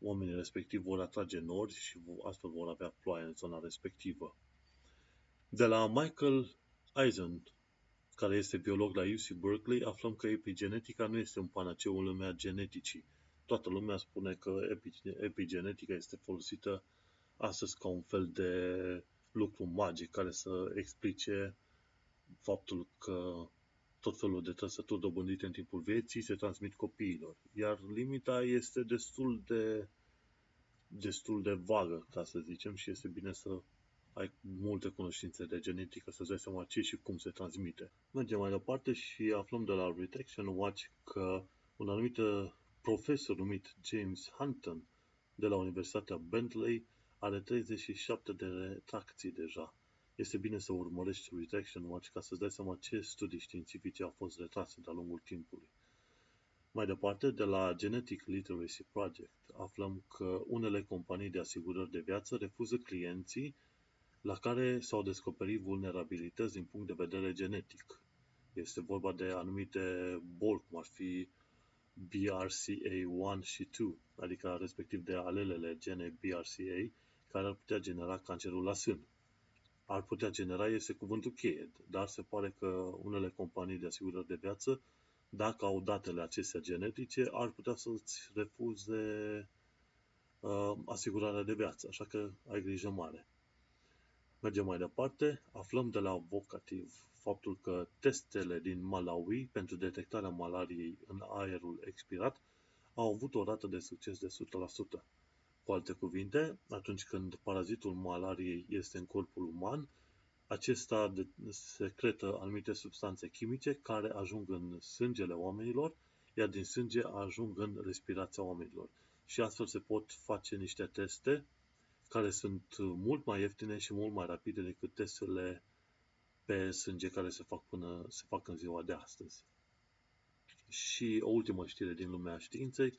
oamenii respectivi vor atrage nori și astfel vor avea ploaie în zona respectivă. De la Michael Eisen, care este biolog la UC Berkeley, aflăm că epigenetica nu este un panaceu în lumea geneticii. Toată lumea spune că epigenetica este folosită astăzi ca un fel de lucru magic care să explice faptul că tot felul de trăsături dobândite în timpul vieții se transmit copiilor. Iar limita este destul de vagă, ca să zicem, și este bine să ai multe cunoștințe de genetică, să-ți dai seama ce și cum se transmite. Mergem mai departe și aflăm de la Retraction Watch că un anumit profesor numit James Hunton de la Universitatea Bentley are 37 de retracții deja. Este bine să urmărești Retraction Watch ca să-ți dai seama ce studii științifice au fost retrase de-a lungul timpului. Mai departe, de la Genetic Literacy Project, aflăm că unele companii de asigurări de viață refuză clienții la care s-au descoperit vulnerabilități din punct de vedere genetic. Este vorba de anumite boli, cum ar fi BRCA1 și 2, adică respectiv de alelele genei BRCA, care ar putea genera cancerul la sân. Ar putea genera este cuvântul cheie, dar se pare că unele companii de asigurări de viață, dacă au datele acestea genetice, ar putea să-ți refuze asigurarea de viață, așa că ai grijă mare. Mergem mai departe, aflăm de la Vocativ faptul că testele din Malawi pentru detectarea malariei în aerul expirat au avut o rată de succes de 100%. Cu alte cuvinte, atunci când parazitul malariei este în corpul uman, acesta secretă anumite substanțe chimice care ajung în sângele oamenilor, iar din sânge ajung în respirația oamenilor. Și astfel se pot face niște teste care sunt mult mai ieftine și mult mai rapide decât testele pe sânge care se fac în ziua de astăzi. Și o ultimă știre din lumea științei,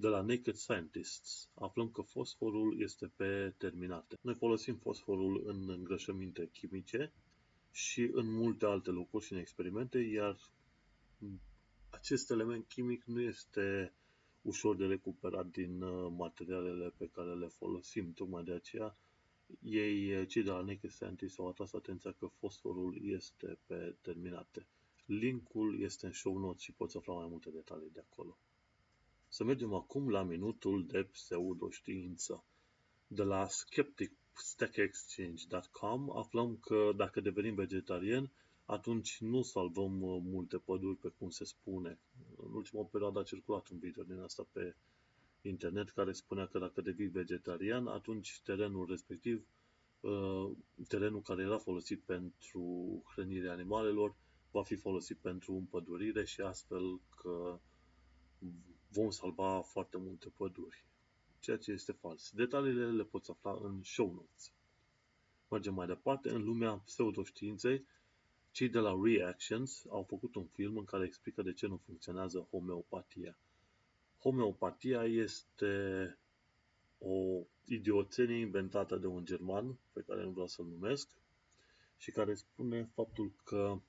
de la Naked Scientists, aflăm că fosforul este pe terminate. Noi folosim fosforul în îngrășăminte chimice și în multe alte lucruri și în experimente, iar acest element chimic nu este ușor de recuperat din materialele pe care le folosim. Tocmai de aceea, cei de la Naked Scientists au atras atenția că fosforul este pe terminate. Linkul este în show notes și poți afla mai multe detalii de acolo. Să mergem acum la minutul de pseudoștiință. De la skepticstackexchange.com aflăm că dacă devenim vegetarian, atunci nu salvăm multe păduri, pe cum se spune. În ultima perioadă a circulat un video din asta pe internet care spunea că dacă devii vegetarian, atunci terenul respectiv, terenul care era folosit pentru hrănirea animalelor, va fi folosit pentru împădurire și astfel că vom salva foarte multe păduri, ceea ce este fals. Detaliile le poți afla în show notes. Mergem mai departe, în lumea pseudoștiinței, cei de la Reactions au făcut un film în care explică de ce nu funcționează homeopatia. Homeopatia este o idioțenie inventată de un german, pe care nu vreau să-l numesc, și care spune faptul că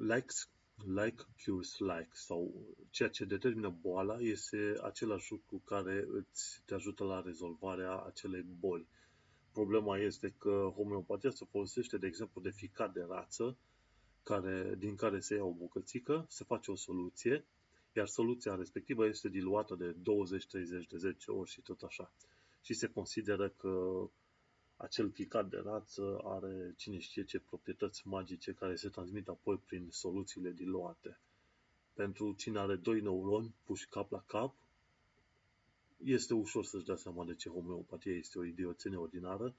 like cures like, sau ceea ce determină boala este același lucru care te ajută la rezolvarea acelei boli. Problema este că homeopatia se folosește, de exemplu, de ficat de rață, din care se ia o bucățică, se face o soluție, iar soluția respectivă este diluată de 20-30 de 10 ori și tot așa. Și se consideră că acel ficat de rață are cine știe ce proprietăți magice care se transmit apoi prin soluțiile diluate. Pentru cine are doi neuroni puși cap la cap, este ușor să-și dea seama de ce homeopatia este o idioțenie ordinară,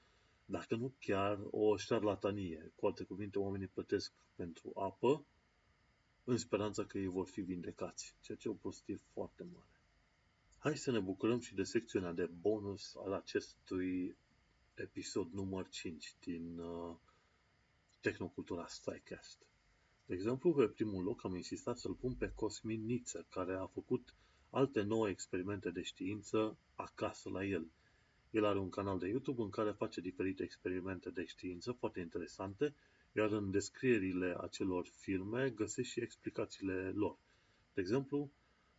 dacă nu chiar o șarlatanie. Cu alte cuvinte, oamenii plătesc pentru apă în speranța că ei vor fi vindecați, ceea ce e o prostie foarte mare. Hai să ne bucurăm și de secțiunea de bonus al acestui episod număr 5 din Tecnocultura SciCast. De exemplu, pe primul loc am insistat să-l pun pe Cosmin Niță, care a făcut alte 9 experimente de știință acasă la el. El are un canal de YouTube în care face diferite experimente de știință foarte interesante, iar în descrierile acelor filme găsești și explicațiile lor. De exemplu,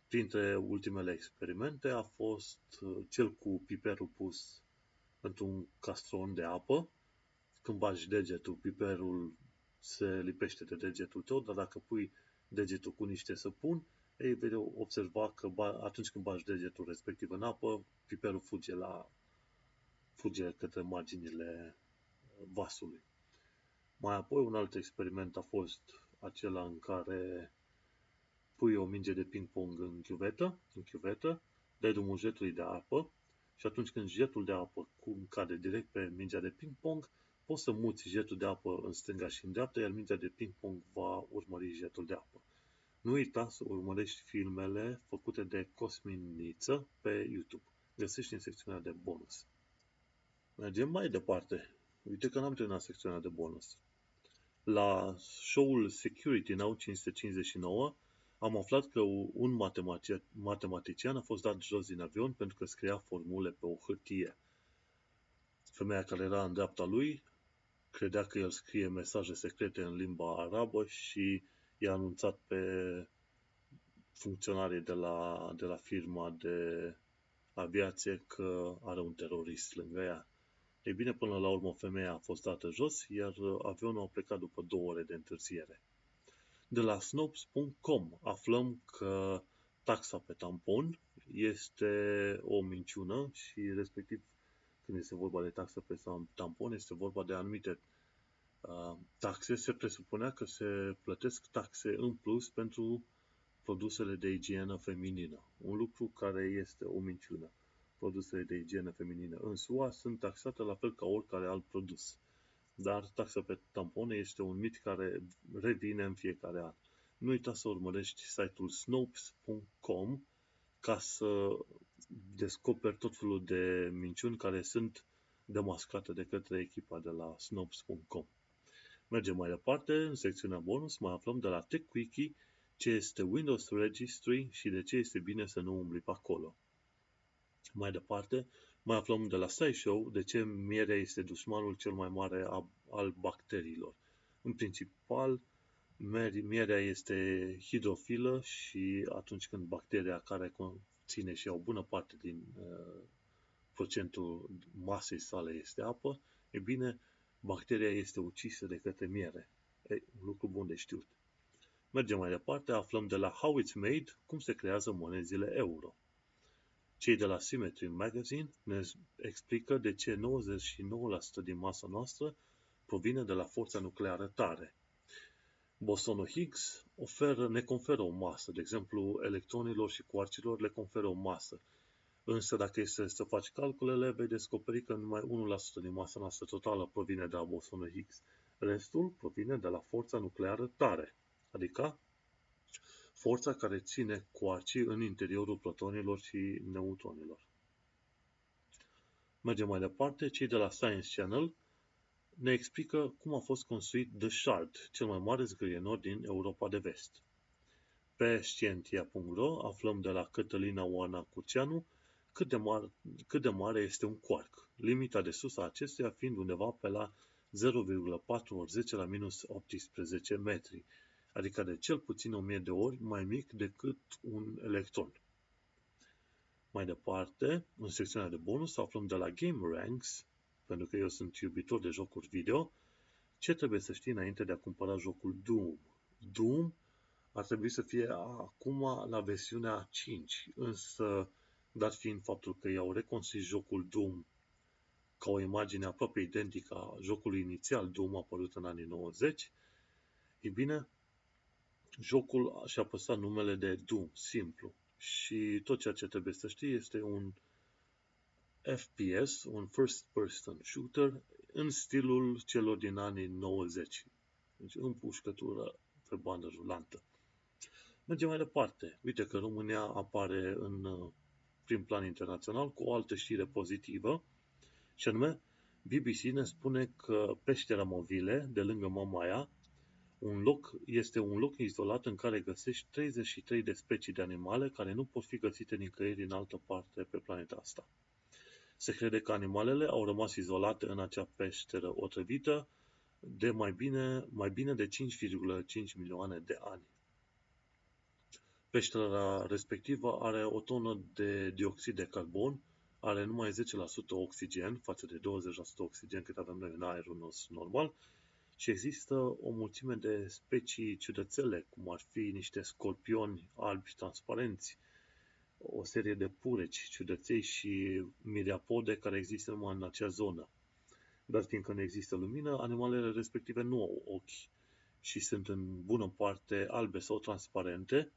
printre ultimele experimente a fost cel cu piperul pus într-un castron de apă. Când bagi degetul, piperul se lipește de degetul tău, dar dacă pui degetul cu niște săpun, ei vei observa că atunci când bagi degetul respectiv în apă, piperul fuge către marginile vasului. Mai apoi, un alt experiment a fost acela în care pui o minge de ping-pong în chiuvetă, dai drumul jetului de apă și atunci când jetul de apă cade direct pe mingea de ping-pong, poți să muți jetul de apă în stânga și în dreapta, iar mingea de ping-pong va urmări jetul de apă. Nu uita să urmărești filmele făcute de Cosmin Niță pe YouTube. Găsești în secțiunea de bonus. Mergem mai departe. Uite că n-am terminat secțiunea de bonus. La show-ul Security Now 559 am aflat că un matematician a fost dat jos din avion pentru că scria formule pe o hârtie. Femeia care era în dreapta lui credea că el scrie mesaje secrete în limba arabă și i-a anunțat pe funcționarii de la firma de aviație că are un terorist lângă ea. Ei bine, până la urmă femeia a fost dată jos, iar avionul a plecat după 2 ore de întârziere. De la snopes.com aflăm că taxa pe tampon este o minciună și respectiv când este vorba de taxă pe tampon, este vorba de anumite taxe. Se presupunea că se plătesc taxe în plus pentru produsele de igienă feminină, un lucru care este o minciună. Produsele de igienă feminină în SUA sunt taxate la fel ca oricare alt produs, dar taxa pe tampone este un mit care revine în fiecare an. Nu uita să urmărești site-ul snopes.com ca să descoperi tot felul de minciuni care sunt demascate de către echipa de la snopes.com. Mergem mai departe, în secțiunea bonus mai aflăm de la TechQuickie ce este Windows Registry și de ce este bine să nu umbli pe acolo. Mai departe, mai aflăm de la SciShow de ce mierea este dușmanul cel mai mare al bacteriilor. În principal, mierea este hidrofilă și atunci când bacteria care conține și o bună parte din procentul masei sale este apă, e bine, bacteria este ucisă de către miere. E un lucru bun de știut. Mergem mai departe, aflăm de la How It's Made cum se creează monezile euro. Cei de la Symmetry Magazine ne explică de ce 99% din masa noastră provine de la forța nucleară tare. Bosonul Higgs ne conferă o masă, de exemplu electronilor și quarcilor le conferă o masă. Însă dacă este să faci calculele, vei descoperi că numai 1% din masa noastră totală provine de la bosonul Higgs. Restul provine de la forța nucleară tare, adică forța care ține quarcii în interiorul protonilor și neutronilor. Mergem mai departe, cei de la Science Channel ne explică cum a fost construit The Shard, cel mai mare zgâienor din Europa de Vest. Pe scientia.ro aflăm de la Cătălina Oana Curceanu cât de mare este un quark, limita de sus a acestuia fiind undeva pe la 0,4 × 10⁻¹៨ metri, adică de cel puțin 1000 de ori mai mic decât un electron. Mai departe, în secțiunea de bonus, aflăm de la GameRanks pentru că eu sunt iubitor de jocuri video, ce trebuie să știi înainte de a cumpăra jocul Doom? Doom ar trebui să fie acum la versiunea 5, însă, dat fiind faptul că i-au reconstruit jocul Doom ca o imagine aproape identică a jocului inițial Doom apărut în anii 90, e bine, jocul și-a păstrat numele de Doom, simplu. Și tot ceea ce trebuie să știi este un FPS, un First Person Shooter, în stilul celor din anii 90. Deci împușcătură pe bandă rulantă. Mergem mai departe. Uite că România apare în prim plan internațional cu o altă știre pozitivă, și anume, BBC ne spune că peștera Movile, de lângă Mamaia, este un loc izolat în care găsești 33 de specii de animale care nu pot fi găsite nicăieri în altă parte pe planeta asta. Se crede că animalele au rămas izolate în acea peșteră otrăvită de mai bine de 5,5 milioane de ani. Peștera respectivă are o tonă de dioxid de carbon, are numai 10% oxigen, față de 20% oxigen cât avem noi în aerul nostru normal, și există o mulțime de specii ciudățele, cum ar fi niște scorpioni albi transparenți, o serie de pureci, ciudăței și miriapode care există numai în acea zonă. Dar fiindcă nu există lumină, animalele respective nu au ochi și sunt în bună parte albe sau transparente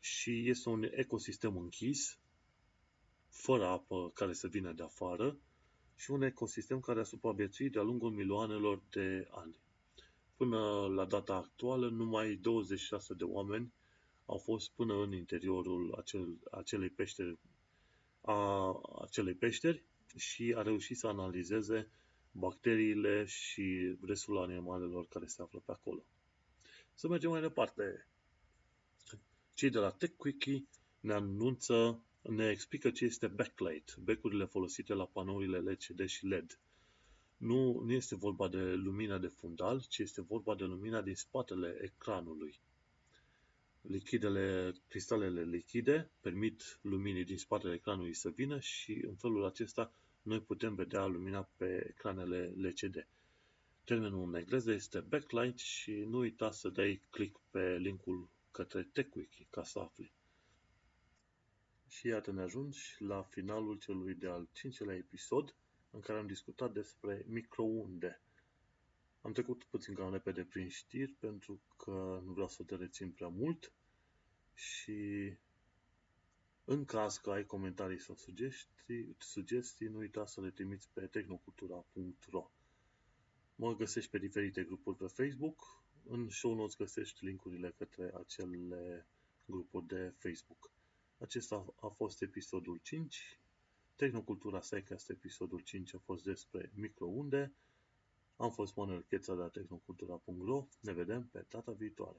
și este un ecosistem închis, fără apă care să vină de afară, și un ecosistem care a supraviețuit de-a lungul milioanelor de ani. Până la data actuală, numai 26 de oameni au fost până în interiorul acelei peșteri și a reușit să analizeze bacteriile și restul animalelor care se află pe acolo. Să mergem mai departe. Cei de la TechQuickie ne explică ce este backlight, becurile folosite la panourile LCD și LED. Nu este vorba de lumina de fundal, ci este vorba de lumina din spatele ecranului. Cristalele lichide permit luminii din spatele ecranului să vină și în felul acesta noi putem vedea lumina pe ecranele LCD. Termenul în engleză este backlight și nu uita să dai click pe linkul către TechQuickie ca să afli. Și iată ne ajungi la finalul celui de-al 5-lea episod în care am discutat despre microunde. Am trecut puțin cam repede prin știri pentru că nu vreau să te rețin prea mult și în caz că ai comentarii sau sugestii, nu uita să le trimiți pe Tecnocultura.ro. Mă găsești pe diferite grupuri pe Facebook, în show notes găsești linkurile către acele grupuri de Facebook. Acesta a fost episodul 5. Tehnocultura SciCast episodul 5 a fost despre microunde. Am fost Manuel Cheța de la Tecnocultura.ro. Ne vedem pe data viitoare!